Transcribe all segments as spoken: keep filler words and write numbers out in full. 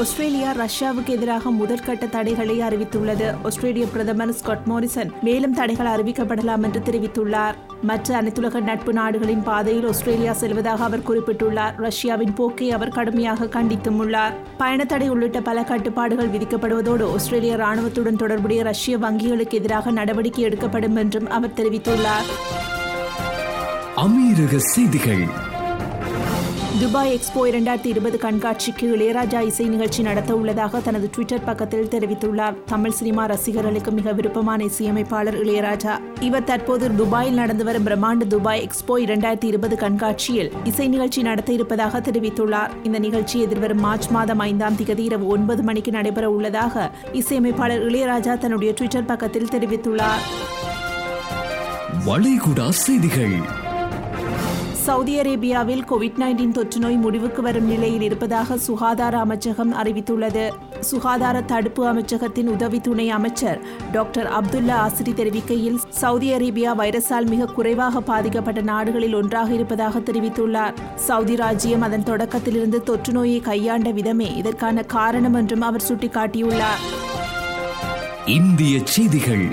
Australia ரஷ்யாவுக்கு எதிராக முதற்கட்ட தடைகளை அறிவித்துள்ளது. ஆஸ்திரேலிய பிரதமர் ஸ்காட் மோரிசன் மேலும் தடைகள் அறிவிக்கப்படலாம் என்று தெரிவித்துள்ளார். மற்ற அனைத்துலக நட்பு நாடுகளின் பாதையில் ஆஸ்திரேலியா செல்வதாக அவர் குறிப்பிட்டுள்ளார். ரஷ்யாவின் போக்கை அவர் கடுமையாக கண்டித்தும் உள்ளார். பயணத்தடை உள்ளிட்ட பல கட்டுப்பாடுகள் விதிக்கப்படுவதோடு ஆஸ்திரேலிய ராணுவத்துடன் தொடர்புடைய ரஷ்ய வங்கிகளுக்கு எதிராக நடவடிக்கை எடுக்கப்படும் என்றும் அவர் தெரிவித்துள்ளார். அமீரக செய்திகள். துபாய் எக்ஸ்போ இரண்டாயிரத்தி இருபது கண்காட்சிக்கு இளையராஜா இசை நிகழ்ச்சி நடத்த உள்ளதாக தனது ட்விட்டர் பக்கத்தில் தெரிவித்துள்ளார். தமிழ் சினிமா ரசிகர்களுக்கு மிக விருப்பமான இசையமைப்பாளர் இளையராஜா. இவர் தற்போது துபாயில் நடந்து வரும் பிரம்மாண்ட துபாய் எக்ஸ்போ இரண்டாயிரத்தி இருபது கண்காட்சியில் இசை நிகழ்ச்சி நடத்த இருப்பதாக தெரிவித்துள்ளார். இந்த நிகழ்ச்சி எதிர்வரும் மார்ச் மாதம் ஐந்தாம் தேதி இரவு ஒன்பது மணிக்கு நடைபெற உள்ளதாக இசையமைப்பாளர் இளையராஜா தன்னுடைய ட்விட்டர் பக்கத்தில் தெரிவித்துள்ளார். வளைகுடா செய்திகள். சவுதி அரேபியாவில் கோவிட் நைன்டீன் தொற்று நோய் முடிவுக்கு வரும் நிலையில் இருப்பதாக சுகாதார அமைச்சகம் அறிவித்துள்ளது. சுகாதார தடுப்பு அமைச்சகத்தின் உதவி துணை அமைச்சர் டாக்டர் அப்துல்லா அசிரி தெரிவிக்கையில், சவுதி அரேபியா வைரஸால் மிக குறைவாக பாதிக்கப்பட்ட நாடுகளில் ஒன்றாக இருப்பதாக தெரிவித்துள்ளார். சவுதி ராஜ்யம் அதன் தொடக்கத்திலிருந்து தொற்று நோயை கையாண்ட விதமே இதற்கான காரணம் என்றும் அவர் சுட்டிக்காட்டியுள்ளார். இந்திய செய்திகள்.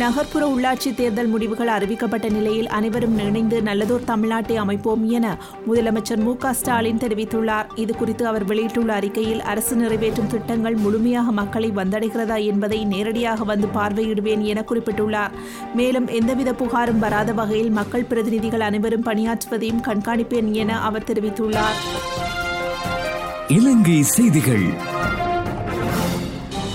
நகர்ப்புற உள்ளாட்சி தேர்தல் முடிவுகள் அறிவிக்கப்பட்ட நிலையில் அனைவரும் இணைந்து நல்லதோர் தமிழ்நாட்டை அமைப்போம் என முதலமைச்சர் மு க ஸ்டாலின் தெரிவித்துள்ளார். இதுகுறித்து அவர் வெளியிட்டுள்ள அறிக்கையில், அரசு நிறைவேற்றும் திட்டங்கள் முழுமையாக மக்களை வந்தடைகிறதா என்பதை நேரடியாக வந்து பார்வையிடுவேன் என குறிப்பிட்டுள்ளார். மேலும் எந்தவித புகாரும் வராத வகையில் மக்கள் பிரதிநிதிகள் அனைவரும் பணியாற்றுவதையும் கண்காணிப்பேன் என அவர் தெரிவித்துள்ளார். இலங்கை செய்திகள்.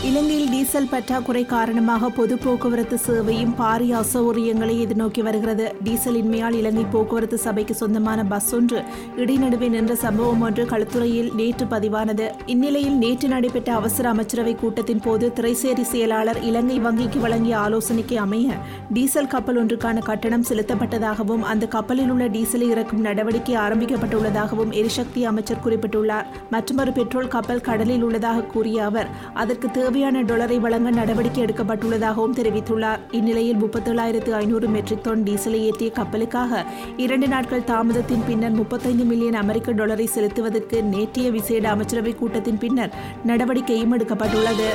இலங்கையில் டீசல் பற்றாக்குறை காரணமாக பொது போக்குவரத்து சேவையும் பாரிய அசௌகரியங்களை எதிர்நோக்கி வருகிறது. டீசல் இன்மையால் இலங்கை போக்குவரத்து சபைக்கு சொந்தமான பஸ் ஒன்று இடைநடுவே நின்ற சம்பவம் ஒன்று களுத்துறையில் நேற்று பதிவானது. இந்நிலையில் நேற்று நடைபெற்ற அவசர அமைச்சரவை கூட்டத்தின் போது திரைசேரி செயலாளர் இலங்கை வங்கிக்கு வழங்கிய ஆலோசனைக்கு அமைய டீசல் கப்பல் ஒன்றுக்கான கட்டணம் செலுத்தப்பட்டதாகவும் அந்த கப்பலில் உள்ள டீசலை இறக்கும் நடவடிக்கை ஆரம்பிக்கப்பட்டுள்ளதாகவும் எரிசக்தி அமைச்சர் குறிப்பிட்டுள்ளார். மற்றொரு பெட்ரோல் கப்பல் கடலில் உள்ளதாக கூறிய அவர், அதற்கு தேவை டாலரை வழங்க நடவடிக்கை எடுக்கப்பட்டுள்ளதாகவும் தெரிவித்துள்ளார். இந்நிலையில் முப்பத்தேழாயிரத்து ஐநூறு மெட்ரிக் டன் டீசலை ஏற்றிய கப்பலுக்காக இரண்டு நாட்கள் தாமதத்தின் பின்னர் முப்பத்தைந்து மில்லியன் அமெரிக்க டாலரை செலுத்துவதற்கு நேற்றைய விசேட அமைச்சரவைக் கூட்டத்தின் பின்னர் நடவடிக்கையும் எடுக்கப்பட்டுள்ளது.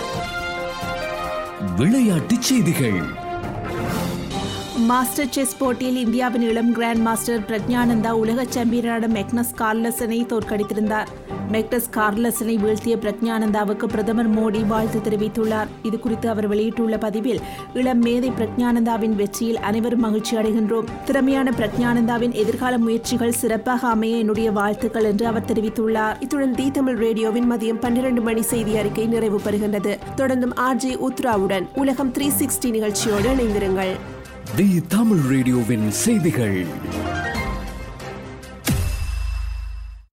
விளையாட்டுச் செய்திகள். மாஸ்டர் செஸ் போட்டியில் இந்தியாவின் இளம் கிராண்ட் மாஸ்டர் பிரக்ஞானந்தா உலக சாம்பியனான மேக்னஸ் கார்ல்சனை தோற்கடித்திருந்தார். மேக்னஸ் கார்ல்சனை வீழ்த்திய பிரக்ஞானந்தாவுக்கு பிரதமர் மோடி வாழ்த்து தெரிவித்துள்ளார். இதுகுறித்து அவர் வெளியிட்டுள்ள பதிவில், இளம் மேதை பிரக்ஞானந்தாவின் வெற்றியில் அனைவரும் மகிழ்ச்சி அடைகின்றோம். திறமையான பிரக்ஞானந்தாவின் எதிர்கால முயற்சிகள் சிறப்பாக அமைய என்னுடைய வாழ்த்துக்கள் என்று அவர் தெரிவித்துள்ளார். இத்துடன் தி தமிழ் ரேடியோவின் மதியம் பன்னிரண்டு மணி செய்தி அறிக்கை நிறைவு பெறுகின்றது. தொடர்ந்தும் ஆர்ஜி உத்ராவுடன் உலகம் த்ரீ சிக்ஸ்டி நிகழ்ச்சியோடு இணைந்திருங்கள். தி தமிழ் ரேடியோவின் செய்திகள்.